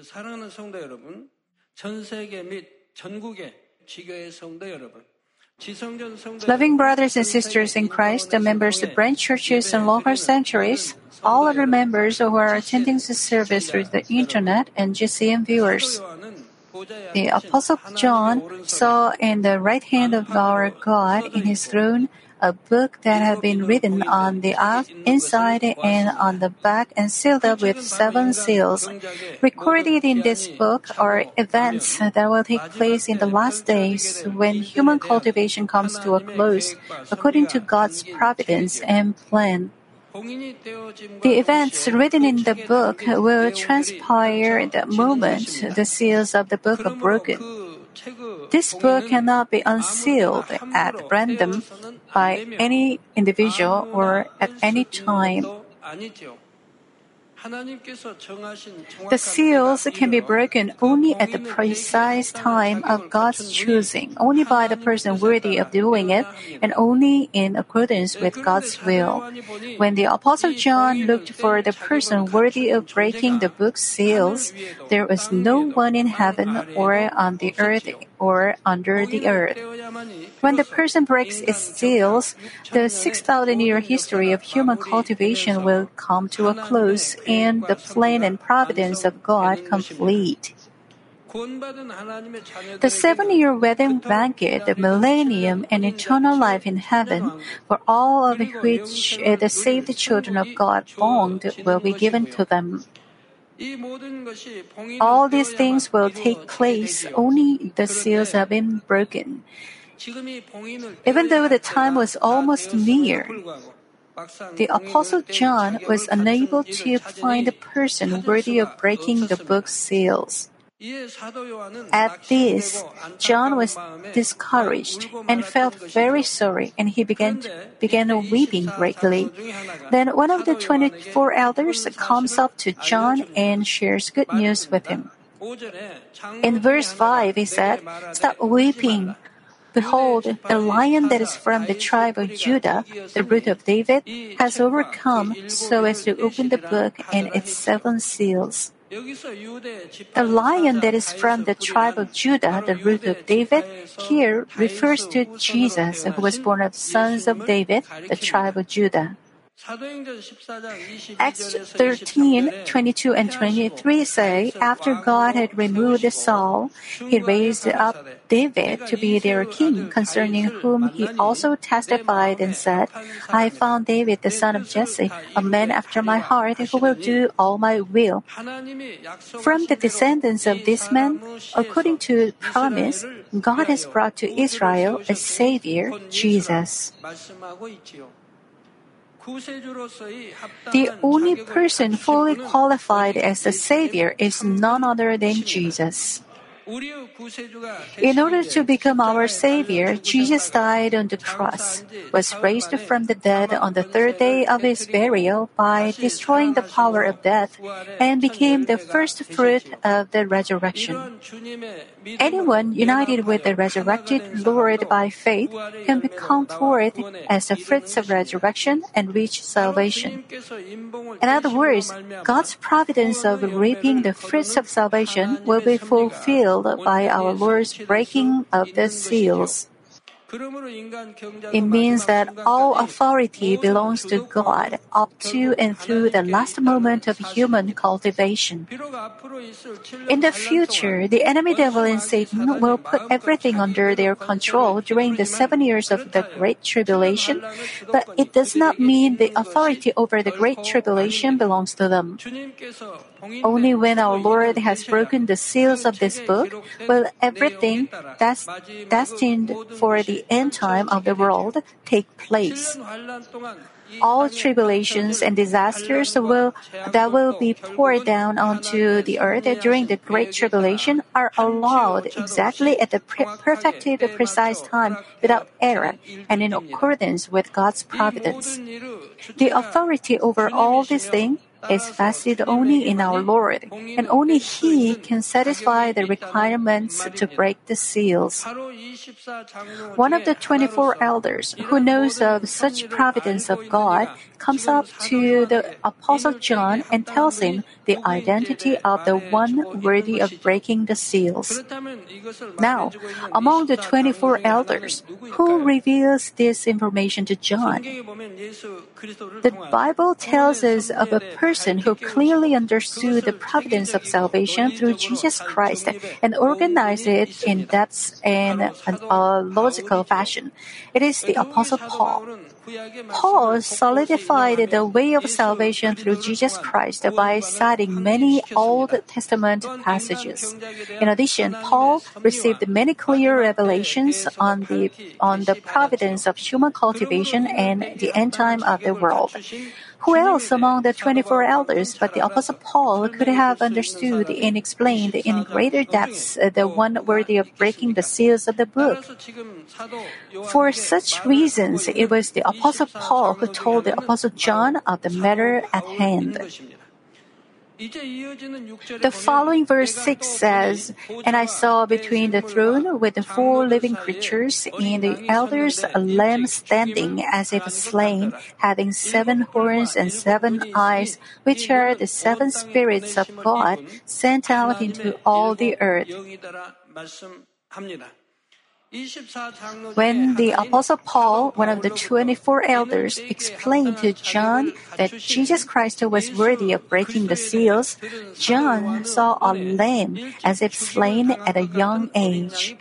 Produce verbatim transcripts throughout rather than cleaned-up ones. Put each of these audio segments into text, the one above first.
사랑하는 성도 여러분, 전 세계 및 전국의 지교회 성도 여러분, loving brothers and sisters in Christ, the members of branch churches and local sanctuaries, all other members who are attending this service through the internet, and 지씨엠 viewers. The Apostle John saw in the right hand of our God in his throne a book that had been written on the inside and on the back and sealed up with seven seals. Recorded in this book are events that will take place in the last days when human cultivation comes to a close, according to God's providence and plan. The events written in the book will transpire at the moment the seals of the book are broken. This book cannot be unsealed at random by any individual or at any time. The seals can be broken only at the precise time of God's choosing, only by the person worthy of doing it, and only in accordance with God's will. When the Apostle John looked for the person worthy of breaking the book's seals, there was no one in heaven or on the earth or under the earth. When the person breaks its seals, the six thousand year history of human cultivation will come to a close and the plan and providence of God complete. The seven-year wedding banquet, the millennium, and eternal life in heaven, for all of which the saved children of God longed, will be given to them. All these things will take place only the seals have been broken. Even though the time was almost near, the Apostle John was unable to find a person worthy of breaking the book's seals. At this, John was discouraged and felt very sorry, and he began to, began weeping greatly. Then one of the twenty-four elders comes up to John and shares good news with him. In verse five, he said, "Stop weeping. Behold, the lion that is from the tribe of Judah, the root of David, has overcome so as to open the book and its seven seals." The lion that is from the tribe of Judah, the root of David, here refers to Jesus, who was born of sons of David, the tribe of Judah. Acts thirteen, twenty-two and twenty-three say, after God had removed Saul, he raised up David to be their king, concerning whom he also testified and said, I found David the son of Jesse, a man after my heart, who will do all my will. From the descendants of this man, according to promise, God has brought to Israel a Savior, Jesus. The only person fully qualified as the Savior is none other than Jesus. In order to become our Savior, Jesus died on the cross, was raised from the dead on the third day of his burial by destroying the power of death, and became the first fruit of the resurrection. Anyone united with the resurrected Lord by faith can be counted forth as the fruits of resurrection and reach salvation. In other words, God's providence of reaping the fruits of salvation will be fulfilled by our Lord's breaking of the seals. It means that all authority belongs to God up to and through the last moment of human cultivation. In the future, the enemy devil and Satan will put everything under their control during the seven years of the Great Tribulation, but it does not mean the authority over the Great Tribulation belongs to them. Only when our Lord has broken the seals of this book will everything that's destined for the end time of the world take place. All tribulations and disasters will, that will be poured down onto the earth during the Great Tribulation are allowed exactly at the pre- perfected precise time without error and in accordance with God's providence. The authority over all these things is vested only in our Lord, and only He can satisfy the requirements to break the seals. One of the twenty-four elders who knows of such providence of God comes up to the Apostle John and tells him the identity of the one worthy of breaking the seals. Now, among the twenty-four elders, who reveals this information to John? The Bible tells us of a person who clearly understood the providence of salvation through Jesus Christ and organized it in depth and a logical fashion. It is the Apostle Paul. Paul solidified the way of salvation through Jesus Christ by citing many Old Testament passages. In addition, Paul received many clear revelations on the on the providence of human cultivation and the end time of the world. Who else among the twenty-four elders but the Apostle Paul could have understood and explained in greater depths the one worthy of breaking the seals of the book? For such reasons, it was the Apostle Paul who told the Apostle John of the matter at hand. The following verse six says, "And I saw between the throne with the four living creatures and the elders a lamb standing as if slain, having seven horns and seven eyes, which are the seven spirits of God sent out into all the earth." When the Apostle Paul, one of the twenty-four elders, explained to John that Jesus Christ was worthy of breaking the seals, John saw a lamb as if slain at a young age.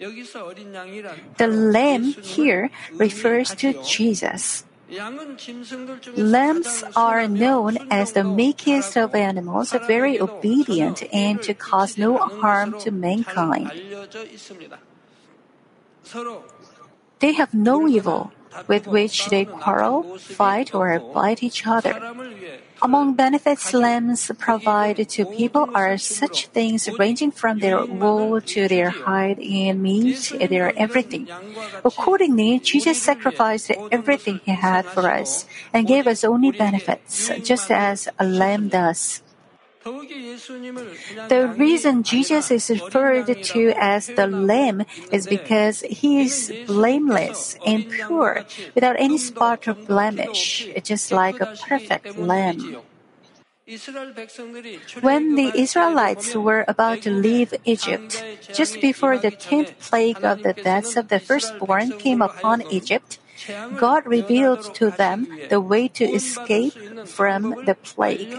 The lamb here refers to Jesus. Lambs are known as the meekest of animals, very obedient and to cause no harm to mankind. They have no evil with which they quarrel, fight, or bite each other. Among benefits lambs provide to people are such things ranging from their wool to their hide and meat, their everything. Accordingly, Jesus sacrificed everything He had for us and gave us only benefits, just as a lamb does. The reason Jesus is referred to as the Lamb is because He is blameless and pure, without any spot or blemish, just like a perfect lamb. When the Israelites were about to leave Egypt, just before the tenth plague of the deaths of the firstborn came upon Egypt, God revealed to them the way to escape from the plague.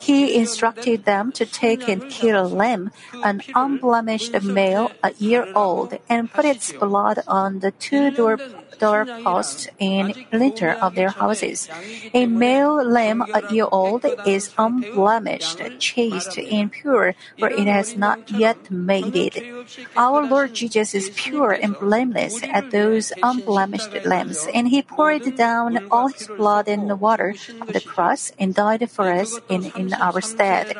He instructed them to take and kill a lamb, an unblemished male, a year old, and put its blood on the two door, door posts and lintel of their houses. A male lamb, a year old, is unblemished, chaste, and pure, for it has not yet mated. Our Lord Jesus is pure and blameless as those unblemished lambs, and He poured down all His blood and the water of the cross and died for us In, in our stead.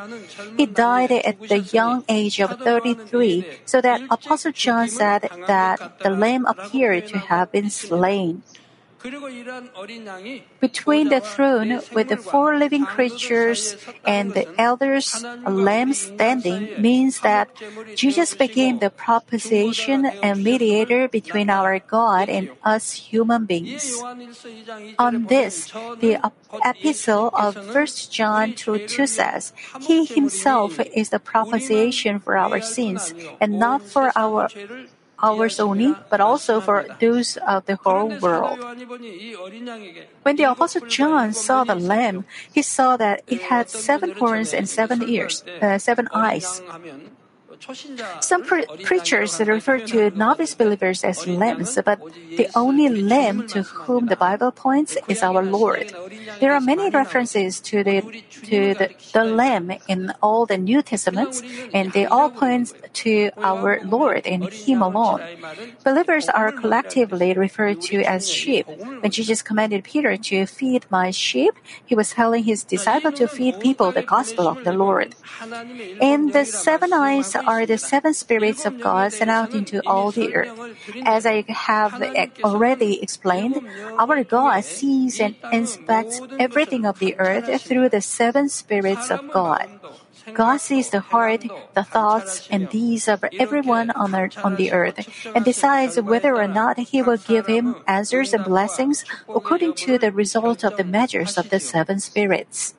He died at the young age of thirty-three, so that Apostle John said that the lamb appeared to have been slain. Between the throne with the four living creatures and the elders, a lamb standing means that Jesus became the propitiation and mediator between our God and us human beings. On this, the epistle of First John two two says, "He Himself is the propitiation for our sins, and not for our ours only, but also for those of the whole world." When the Apostle John saw the lamb, he saw that it had seven horns and seven ears, uh, seven eyes. Some pre- preachers refer to novice believers as lambs, but the only lamb to whom the Bible points is our Lord. There are many references to the to the, the lamb in all the New Testaments, and they all point to our Lord and Him alone. Believers are collectively referred to as sheep. When Jesus commanded Peter to "feed my sheep," He was telling His disciple to feed people the gospel of the Lord. And the seven eyes are the seven spirits of God sent out into all the earth. As I have already explained, our God sees and inspects everything of the earth through the seven spirits of God. God sees the heart, the thoughts, and deeds of everyone on the earth, and decides whether or not He will give him answers and blessings according to the result of the measures of the seven spirits.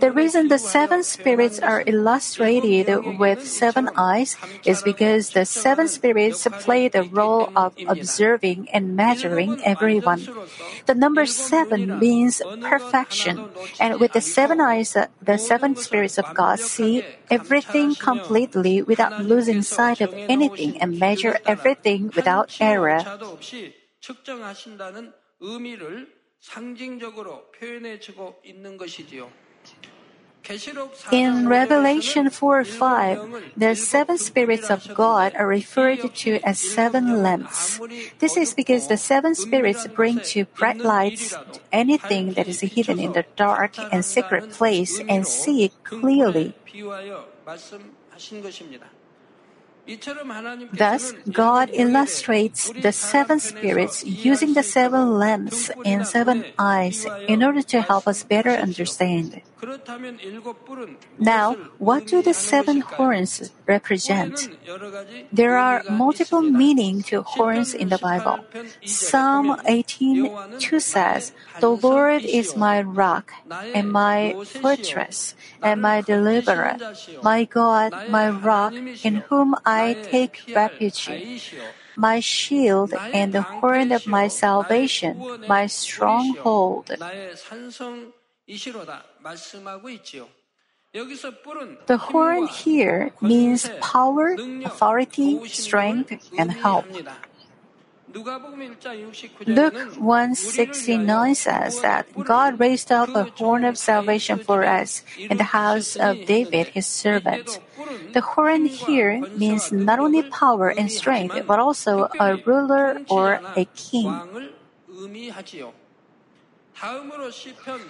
The reason the seven spirits are illustrated with seven eyes is because the seven spirits play the role of observing and measuring everyone. The number seven means perfection, and with the seven eyes, the seven spirits of God see everything completely without losing sight of anything and measure everything without error. In Revelation four five, the seven spirits of God are referred to as seven lamps. This is because the seven spirits bring to bright lights to anything that is hidden in the dark and secret place and see it clearly. Thus, God illustrates the seven spirits using the seven lamps and seven eyes in order to help us better understand. Now, what do the seven horns represent? There are multiple meanings to horns in the Bible. Psalm eighteen two says, "The Lord is my rock and my fortress and my deliverer, my God, my rock, in whom I take refuge, my shield and the horn of my salvation, my stronghold." The horn here means power, authority, strength, and help. Luke one sixty-nine says that God raised up a horn of salvation for us in the house of David, His servant. The horn here means not only power and strength, but also a ruler or a king.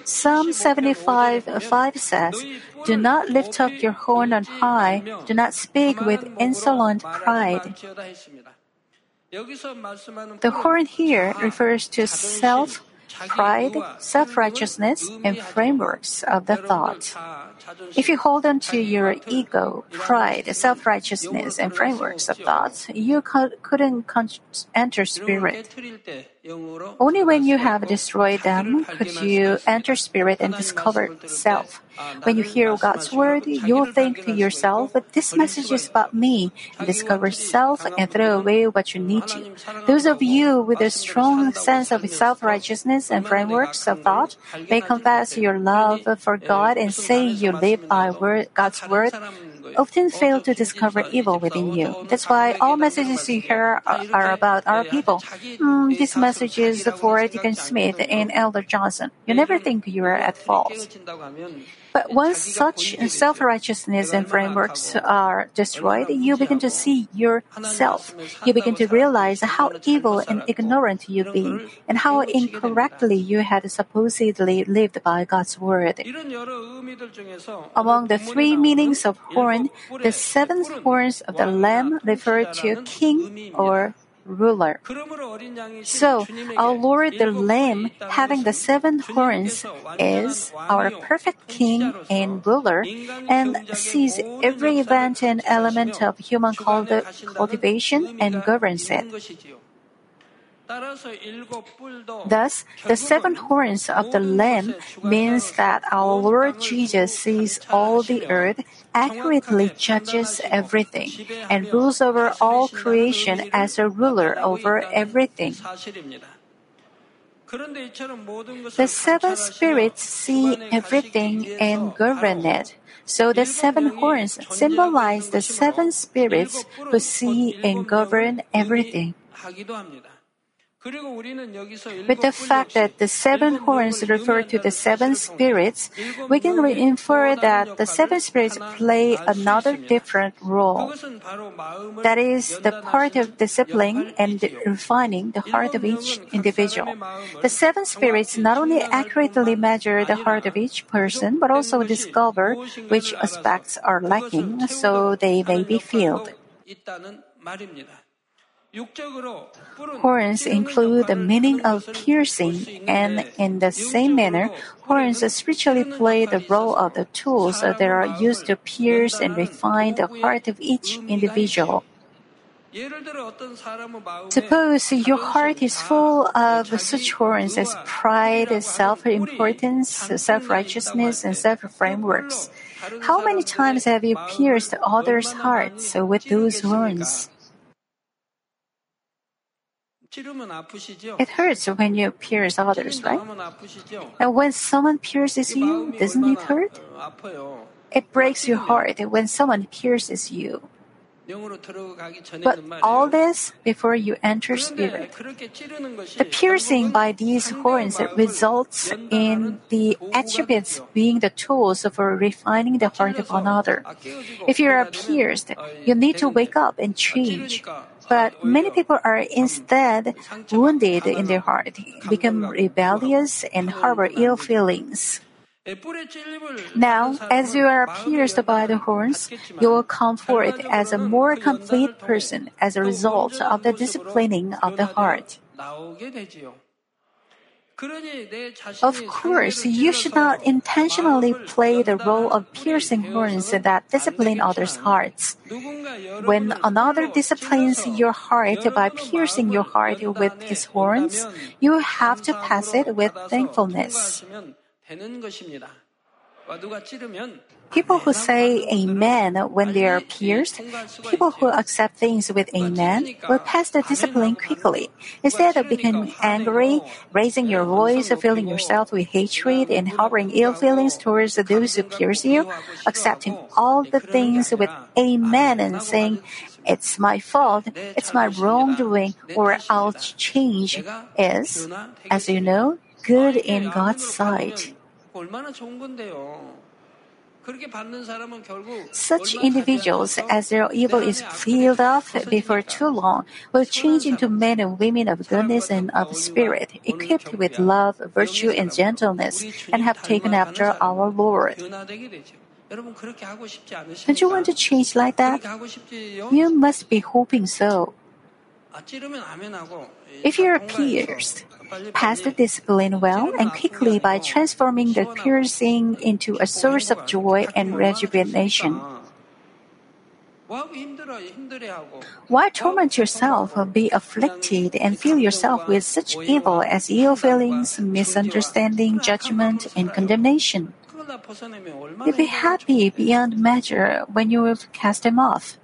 Psalm seventy-five five says, "Do not lift up your horn on high, do not speak with insolent pride." The horn here refers to self, pride, self-righteousness, and frameworks of the thought. If you hold on to your ego, pride, self-righteousness, and frameworks of thoughts, you couldn't enter spirit. Only when you have destroyed them could you enter spirit and discover self. When you hear God's word, you'll think to yourself, "This message is about me," and discover self and throw away what you need to. Those of you with a strong sense of self-righteousness and frameworks of thought may confess your love for God and say you live by word, God's word, often fail to discover evil within you. That's why all messages you hear are, are about our people. Mm, this message is for Deacon Smith and Elder Johnson. You never think you are at fault. But once such self-righteousness and frameworks are destroyed, you begin to see yourself. You begin to realize how evil and ignorant you've been, and how incorrectly you had supposedly lived by God's word. Among the three meanings of horn, the seven horns of the Lamb refer to king or ruler. So, our Lord the Lamb, having the seven horns, is our perfect king and ruler, and sees every event and element of human cultivation and governs it. Thus, the seven horns of the Lamb means that our Lord Jesus sees all the earth, accurately judges everything, and rules over all creation as a ruler over everything. The seven spirits see everything and govern it. So the seven horns symbolize the seven spirits who see and govern everything. With the fact that the seven horns refer to the seven spirits, we can infer that the seven spirits play another different role. That is, the part of disciplining and refining the heart of each individual. The seven spirits not only accurately measure the heart of each person, but also discover which aspects are lacking so they may be filled. Horns include the meaning of piercing, and in the same manner, horns spiritually play the role of the tools that are used to pierce and refine the heart of each individual. Suppose your heart is full of such horns as pride, self-importance, self-righteousness, and self-frameworks. How many times have you pierced others' hearts with those horns? It hurts when you pierce others, right? And when someone pierces you, doesn't it hurt? It breaks your heart when someone pierces you. But all this before you enter spirit. The piercing by these horns results in the attributes being the tools for refining the heart of another. If you are pierced, you need to wake up and change. But many people are instead wounded in their heart, become rebellious, and harbor ill feelings. Now, as you are pierced by the horns, you will come forth as a more complete person as a result of the disciplining of the heart. Of course, you should not intentionally play the role of piercing horns that discipline others' hearts. When another disciplines your heart by piercing your heart with his horns, you have to pass it with thankfulness. People who say Amen when they are pierced, people who accept things with Amen, will pass the discipline quickly. Instead of becoming angry, raising your voice, filling yourself with hatred, and harboring ill feelings towards those who pierce you, accepting all the things with Amen and saying, "It's my fault, it's my wrongdoing," or "I'll change," is, as you know, good in God's sight. Such individuals, as their evil is peeled off before too long, will change into men and women of goodness and of spirit, equipped with love, virtue, and gentleness, and have taken after our Lord. Don't you want to change like that? You must be hoping so. If you are pierced, pass the discipline well and quickly by transforming the piercing into a source of joy and rejuvenation. Why torment yourself, be afflicted, and fill yourself with such evil as ill feelings, misunderstanding, judgment, and condemnation? You'll be happy beyond measure when you will cast them off.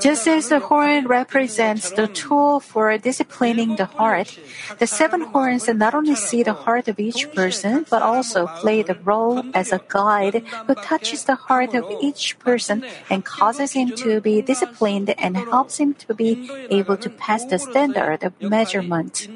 Just as the horn represents the tool for disciplining the heart, the seven horns not only see the heart of each person, but also play the role as a guide who touches the heart of each person and causes him to be disciplined and helps him to be able to pass the standard of measurement.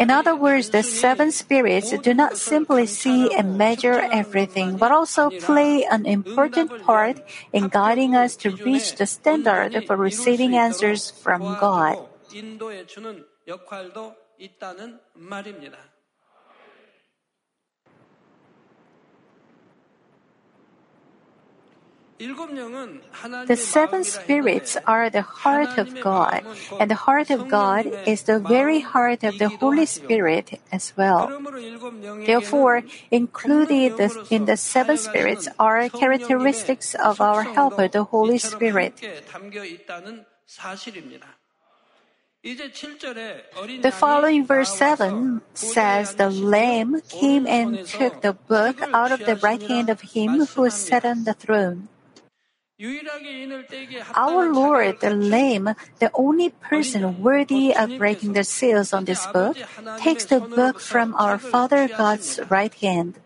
In other words, the seven spirits do not simply see and measure everything, but also play an important part in guiding us to reach the standard for receiving answers from God. The seven spirits are the heart of God, and the heart of God is the very heart of the Holy Spirit as well. Therefore, included in the seven spirits are characteristics of our helper, the Holy Spirit. The following verse seven says, "The Lamb came and took the book out of the right hand of him who sat on the throne." Our Lord, the Lamb, the only person worthy of breaking the seals on this book, takes the book from our Father God's right hand.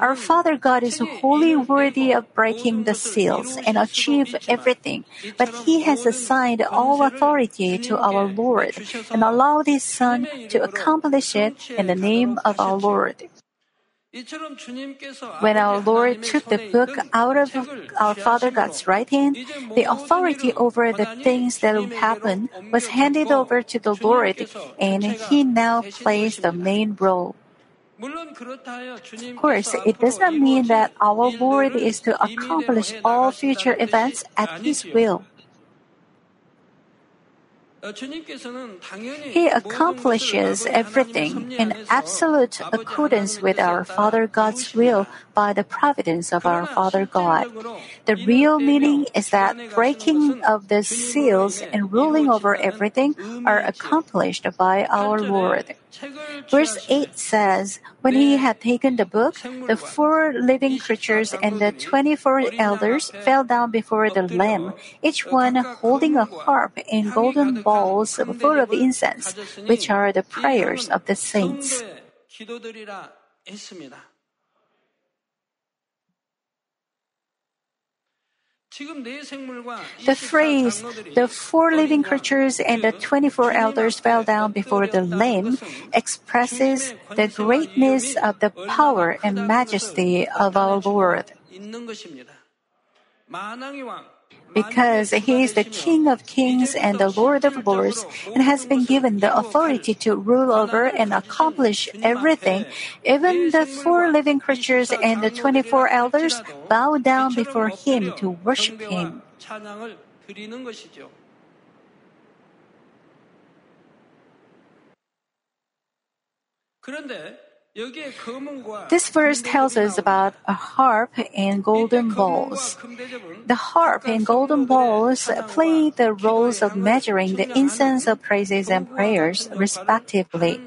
Our Father God is wholly worthy of breaking the seals and achieve everything, but He has assigned all authority to our Lord and allowed His Son to accomplish it in the name of our Lord. When our Lord took the book out of our Father God's right hand, the authority over the things that would happen was handed over to the Lord, and He now plays the main role. Of course, it does not mean that our Lord is to accomplish all future events at His will. He accomplishes everything in absolute accordance with our Father God's will by the providence of our Father God. The real meaning is that breaking of the seals and ruling over everything are accomplished by our Lord. Verse eight says, "When He had taken the book, the four living creatures and the twenty-four elders fell down before the Lamb, each one holding a harp and golden bowls full of incense, which are the prayers of the saints." The phrase, "the four living creatures and the twenty-four elders fell down before the Lamb," expresses the greatness of the power and majesty of our Lord. Because He is the King of kings and the Lord of lords, and has been given the authority to rule over and accomplish everything, even the four living creatures and the twenty-four elders bow down before Him to worship Him. This verse tells us about a harp and golden bowls. The harp and golden bowls play the roles of measuring the incense of praises and prayers, respectively.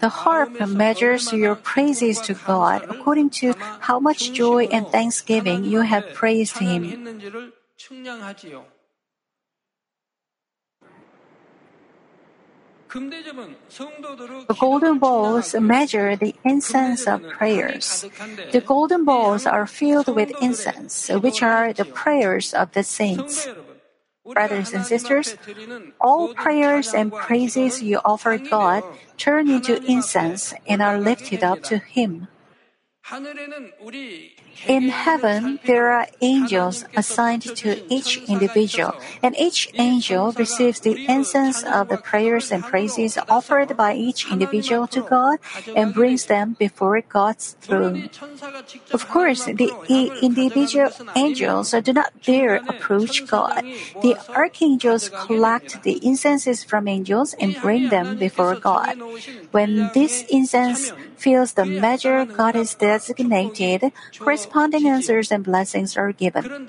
The harp measures your praises to God according to how much joy and thanksgiving you have praised Him. The golden bowls measure the incense of prayers. The golden bowls are filled with incense, which are the prayers of the saints. Brothers and sisters, all prayers and praises you offer God turn into incense and are lifted up to Him. In heaven, there are angels assigned to each individual, and each angel receives the incense of the prayers and praises offered by each individual to God and brings them before God's throne. Of course, the individual angels do not dare approach God. The archangels collect the incenses from angels and bring them before God. When this incense fills the measure God has designated, corresponding answers and blessings are given.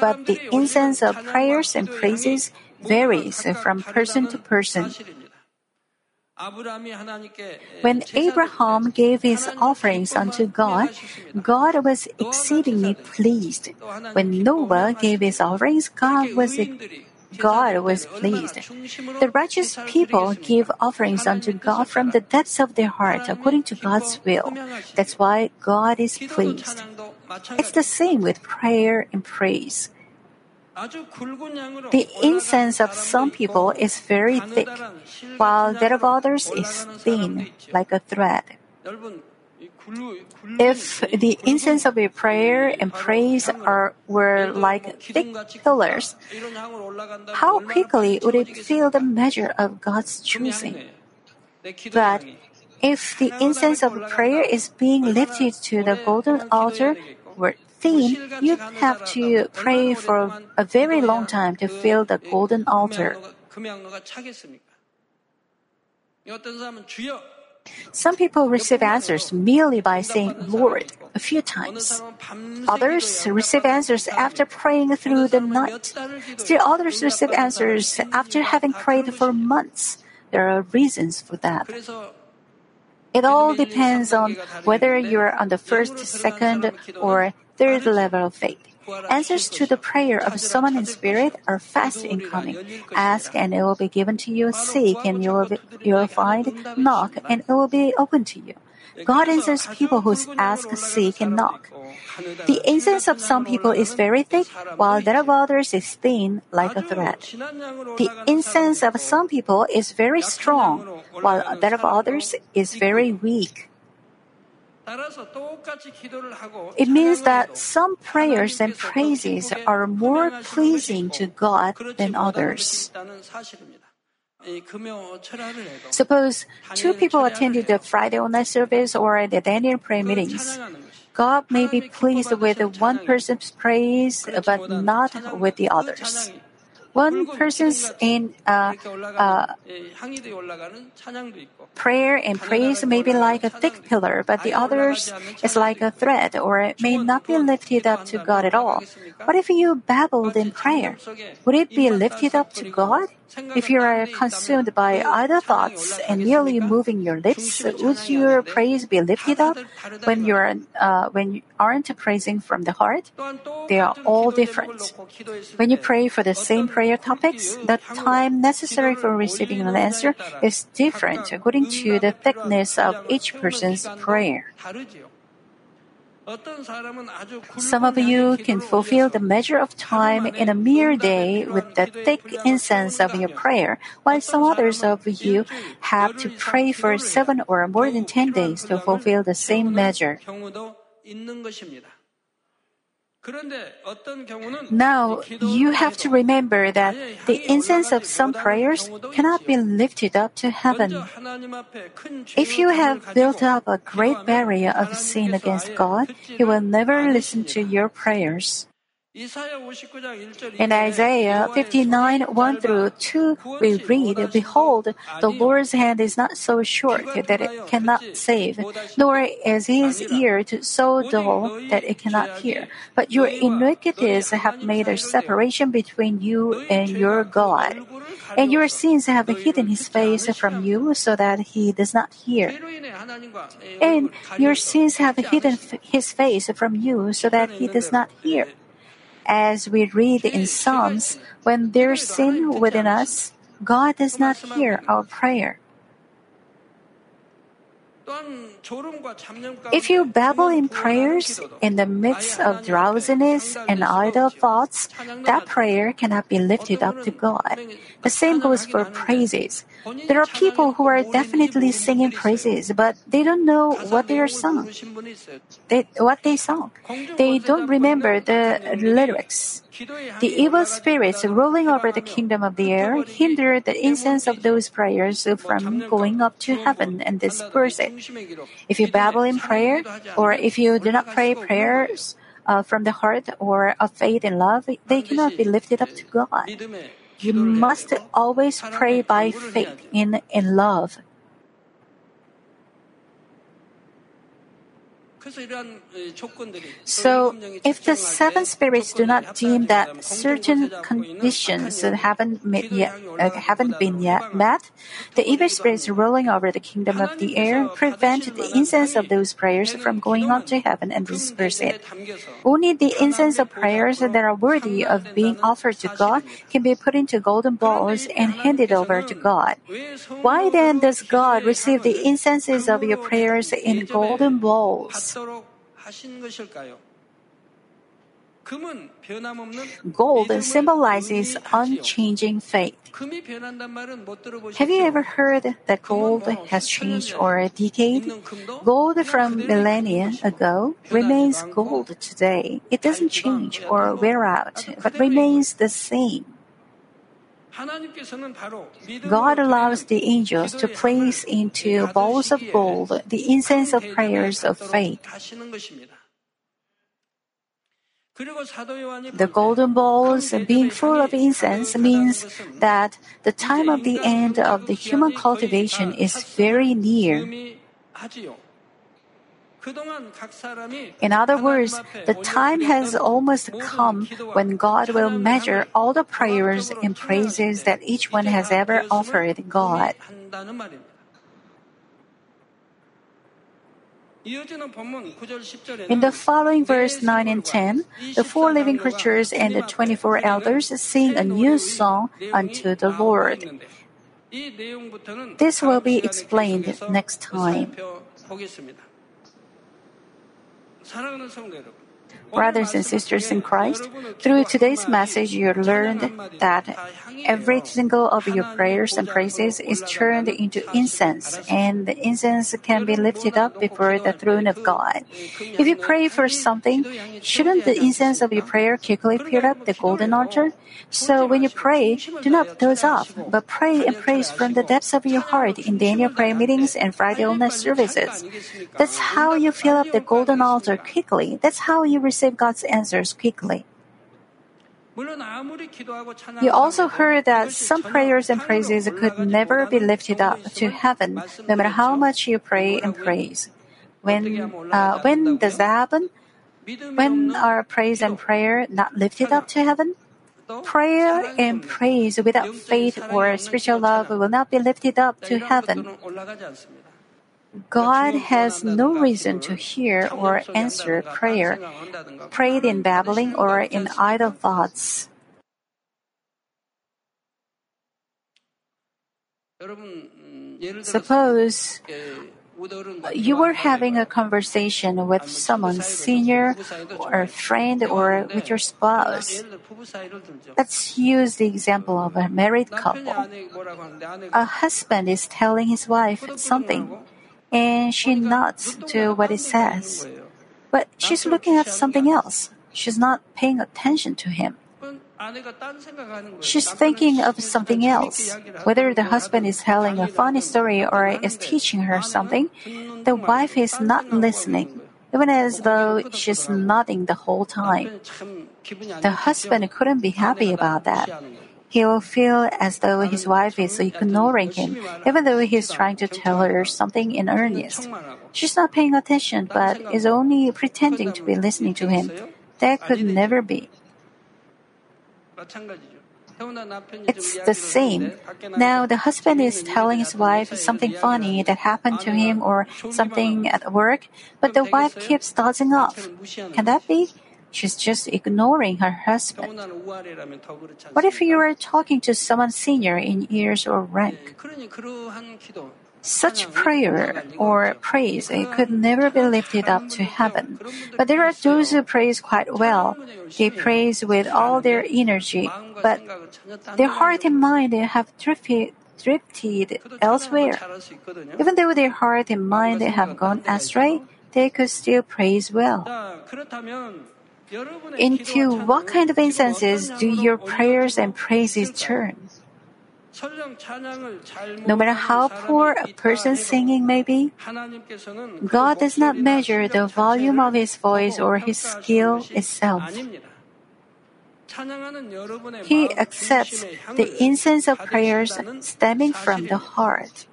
But the incense of prayers and praises varies from person to person. When Abraham gave his offerings unto God, God was exceedingly pleased. When Noah gave his offerings, God was exceedingly God was pleased. The righteous people give offerings unto God from the depths of their heart according to God's will. That's why God is pleased. It's the same with prayer and praise. The incense of some people is very thick, while that of others is thin, like a thread. If the incense of your prayer and praise are, were like thick pillars, how quickly would it fill the measure of God's choosing? But if the incense of prayer is being lifted to the golden altar were thin, you'd have to pray for a very long time to fill the golden altar. Some people receive answers merely by saying, "Lord," a few times. Others receive answers after praying through the night. Still others receive answers after having prayed for months. There are reasons for that. It all depends on whether you are on the first, second, or third level of faith. Answers to the prayer of someone in spirit are fast incoming. Ask and it will be given to you. Seek and you will, be, you will find. Knock and it will be open to you. God answers people who ask, seek, and knock. The incense of some people is very thick, while that of others is thin like a thread. The incense of some people is very strong, while that of others is very weak. It means that some prayers and praises are more pleasing to God than others. Suppose two people attended the Friday online service or the Daniel prayer meetings. God may be pleased with one person's praise, but not with the others. One person's in, uh, uh, prayer and praise may be like a thick pillar, but the other's is like a thread, or it may not be lifted up to God at all. What if you babbled in prayer? Would it be lifted up to God? If you are consumed by idle thoughts and merely moving your lips, would your praise be lifted up when you are, uh, when you aren't praising from the heart? They are all different. When you pray for the same prayer topics, the time necessary for receiving an answer is different according to the thickness of each person's prayer. Some of you can fulfill the measure of time in a mere day with the thick incense of your prayer, while some others of you have to pray for seven or more than ten days to fulfill the same measure. Now, you have to remember that the incense of some prayers cannot be lifted up to heaven. If you have built up a great barrier of sin against God, He will never listen to your prayers. In Isaiah fifty-nine, one through two, we read, "Behold, the Lord's hand is not so short that it cannot save, nor is His ear so dull that it cannot hear. But your iniquities have made a separation between you and your God, and your sins have hidden His face from you so that He does not hear. And your sins have hidden His face from you so that He does not hear." As we read in Psalms, when there's sin within us, God does not hear our prayer. If you babble in prayers in the midst of drowsiness and idle thoughts, that prayer cannot be lifted up to God. The same goes for praises. There are people who are definitely singing praises, but they don't know what they are sung. They, what they sung. They don't remember the lyrics. The evil spirits rolling over the kingdom of the air hinder the incense of those prayers from going up to heaven and disperse it. If you babble in prayer, or if you do not pray prayers uh, from the heart or of faith and love, they cannot be lifted up to God. You must always pray by faith in, in love. So, if the seven spirits do not deem that certain conditions haven't, met yet, uh, haven't been yet met, the evil spirits rolling over the kingdom of the air prevent the incense of those prayers from going up to heaven and disperse it. Only the incense of prayers that are worthy of being offered to God can be put into golden bowls and handed over to God. Why then does God receive the incenses of your prayers in golden bowls? Gold symbolizes unchanging faith. Have you ever heard that gold has changed or decayed? Gold from millennia ago remains gold today. It doesn't change or wear out, but remains the same. God allows the angels to place into bowls of gold the incense of prayers of faith. The golden bowls being full of incense means that the time of the end of the human cultivation is very near. In other words, the time has almost come when God will measure all the prayers and praises that each one has ever offered God. In the following verse nine and ten, the four living creatures and the twenty-four elders sing a new song unto the Lord. This will be explained next time. Brothers and sisters in Christ, through today's message you learned that every single of your prayers and praises is turned into incense, and the incense can be lifted up before the throne of God. If you pray for something, shouldn't the incense of your prayer quickly pierce up the golden altar? So when you pray, do not doze off, but pray and praise from the depths of your heart in Daniel prayer meetings and Friday online services. That's how you fill up the golden altar quickly. That's how you receive God's answers quickly. You also heard that some prayers and praises could never be lifted up to heaven, no matter how much you pray and praise. When, uh, when does that happen? When are praise and prayer not lifted up to heaven? Prayer and praise without faith or spiritual love will not be lifted up to heaven. God has no reason to hear or answer prayer, prayed in babbling or in idle thoughts. Suppose you were having a conversation with someone senior or a friend or with your spouse. Let's use the example of a married couple. A husband is telling his wife something, and she nods to what he says. But she's looking at something else. She's not paying attention to him. She's thinking of something else. Whether the husband is telling a funny story or is teaching her something, the wife is not listening, even as though she's nodding the whole time. The husband couldn't be happy about that. He will feel as though his wife is ignoring him, even though he is trying to tell her something in earnest. She's not paying attention, but is only pretending to be listening to him. That could never be. It's the same. Now the husband is telling his wife something funny that happened to him or something at work, but the wife keeps dodging off. Can that be? She's just ignoring her husband. What if you were talking to someone senior in years or rank? Such prayer or praise could never be lifted up to heaven. But there are those who praise quite well. They praise with all their energy, but their heart and mind have drifted drifted elsewhere. Even though their heart and mind have gone astray, they could still praise well. Into what kind of incenses do your prayers and praises turn? No matter how poor a person's singing may be, God does not measure the volume of his voice or his skill itself. He accepts the incense of prayers stemming from the heart.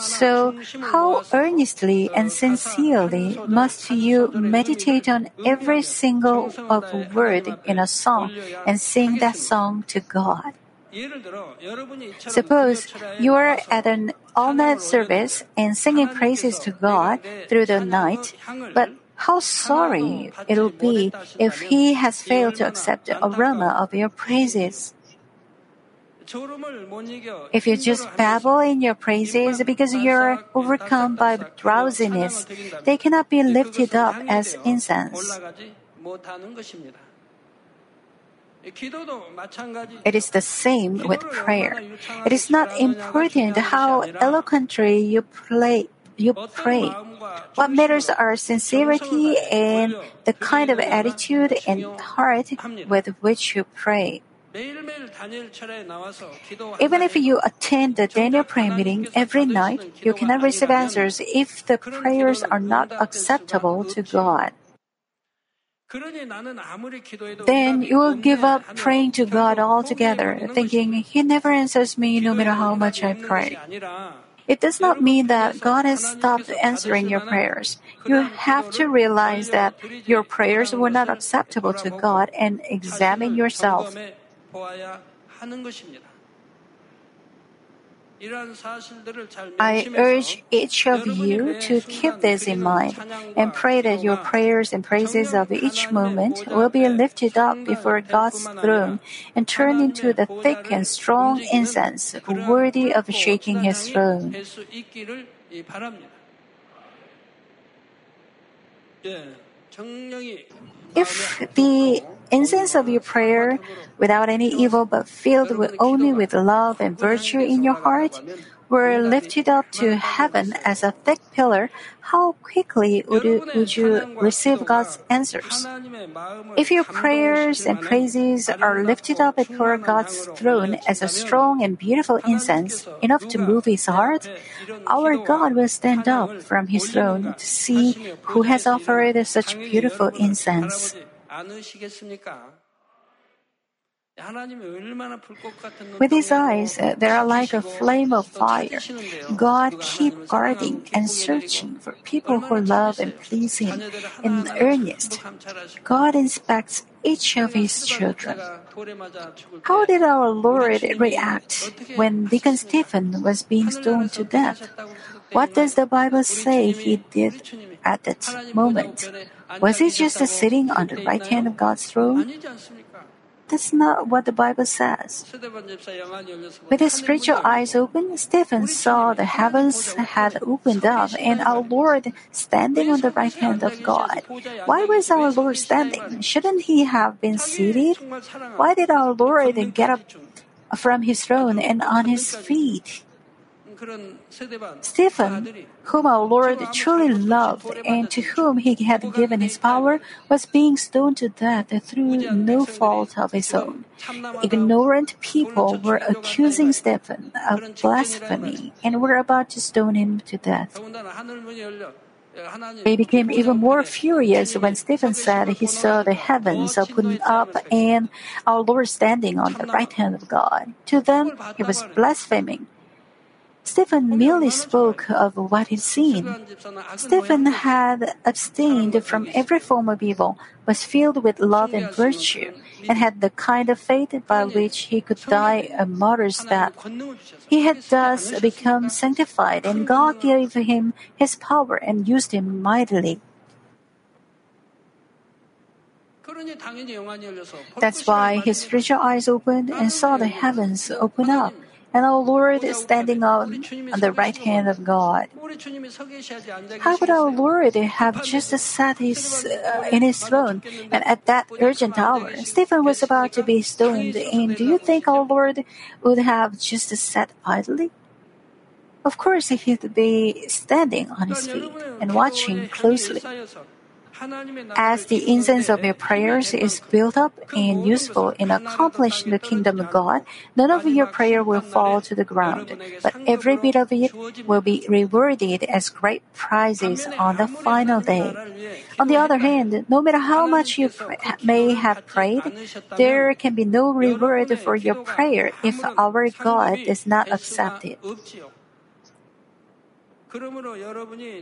So, how earnestly and sincerely must you meditate on every single of word in a song and sing that song to God? Suppose you are at an all-night service and singing praises to God through the night, but how sorry it will be if He has failed to accept the aroma of your praises. If you just babble in your praises because you are overcome by drowsiness, they cannot be lifted up as incense. It is the same with prayer. It is not important how eloquently you play. You pray. What matters are sincerity and the kind of attitude and heart with which you pray. Even if you attend the Daniel prayer meeting every night, you cannot receive answers if the prayers are not acceptable to God. Then you will give up praying to God altogether, thinking, He never answers me no matter how much I pray. It does not mean that God has stopped answering your prayers. You have to realize that your prayers were not acceptable to God and examine yourself. I urge each of you to keep this in mind and pray that your prayers and praises of each moment will be lifted up before God's throne and turned into the thick and strong incense worthy of shaking His throne. If the incense of your prayer, without any evil but filled with only with love and virtue in your heart, were lifted up to heaven as a thick pillar, how quickly would you, would you receive God's answers? If your prayers and praises are lifted up before God's throne as a strong and beautiful incense, enough to move His heart, our God will stand up from His throne to see who has offered such beautiful incense. With His eyes, they are like a flame of fire. God keeps guarding and searching for people who love and please Him in earnest. God inspects each of His children. How did our Lord react when Deacon Stephen was being stoned to death? What does the Bible say he did at that moment? Was he just sitting on the right hand of God's throne? That's not what the Bible says. With his spiritual eyes open, Stephen saw the heavens had opened up and our Lord standing on the right hand of God. Why was our Lord standing? Shouldn't He have been seated? Why did our Lord get up from His throne and on His feet? Stephen, whom our Lord truly loved and to whom He had given His power, was being stoned to death through no fault of his own. Ignorant people were accusing Stephen of blasphemy and were about to stone him to death. They became even more furious when Stephen said he saw the heavens open up and our Lord standing on the right hand of God. To them, he was blaspheming. Stephen merely spoke of what he'd seen. Stephen had abstained from every form of evil, was filled with love and virtue, and had the kind of faith by which he could die a martyr's death. He had thus become sanctified, and God gave him His power and used him mightily. That's why his spiritual eyes opened and saw the heavens open up, and our Lord is standing on, on the right hand of God. How would our Lord have just sat his, uh, in His throne? And at that urgent hour, Stephen was about to be stoned, and do you think our Lord would have just sat idly? Of course, He'd be standing on His feet and watching closely. As the incense of your prayers is built up and useful in accomplishing the kingdom of God, none of your prayer will fall to the ground, but every bit of it will be rewarded as great prizes on the final day. On the other hand, no matter how much you may have prayed, there can be no reward for your prayer if our God does not accept it.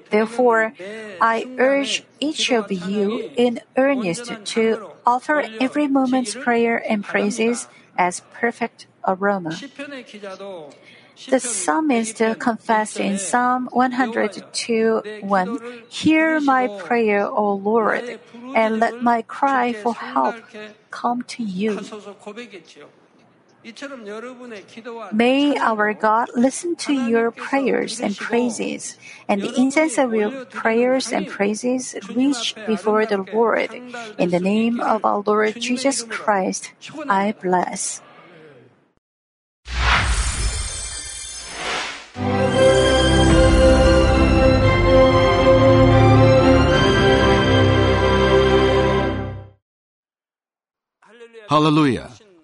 Therefore, I urge each of you in earnest to offer every moment's prayer and praises as perfect aroma. The psalmist confessed in Psalm one hundred two one, "Hear my prayer, O Lord, and let my cry for help come to you." May our God listen to your prayers and praises, and the incense of your prayers and praises reach before the Lord. In the name of our Lord Jesus Christ, I bless. Hallelujah.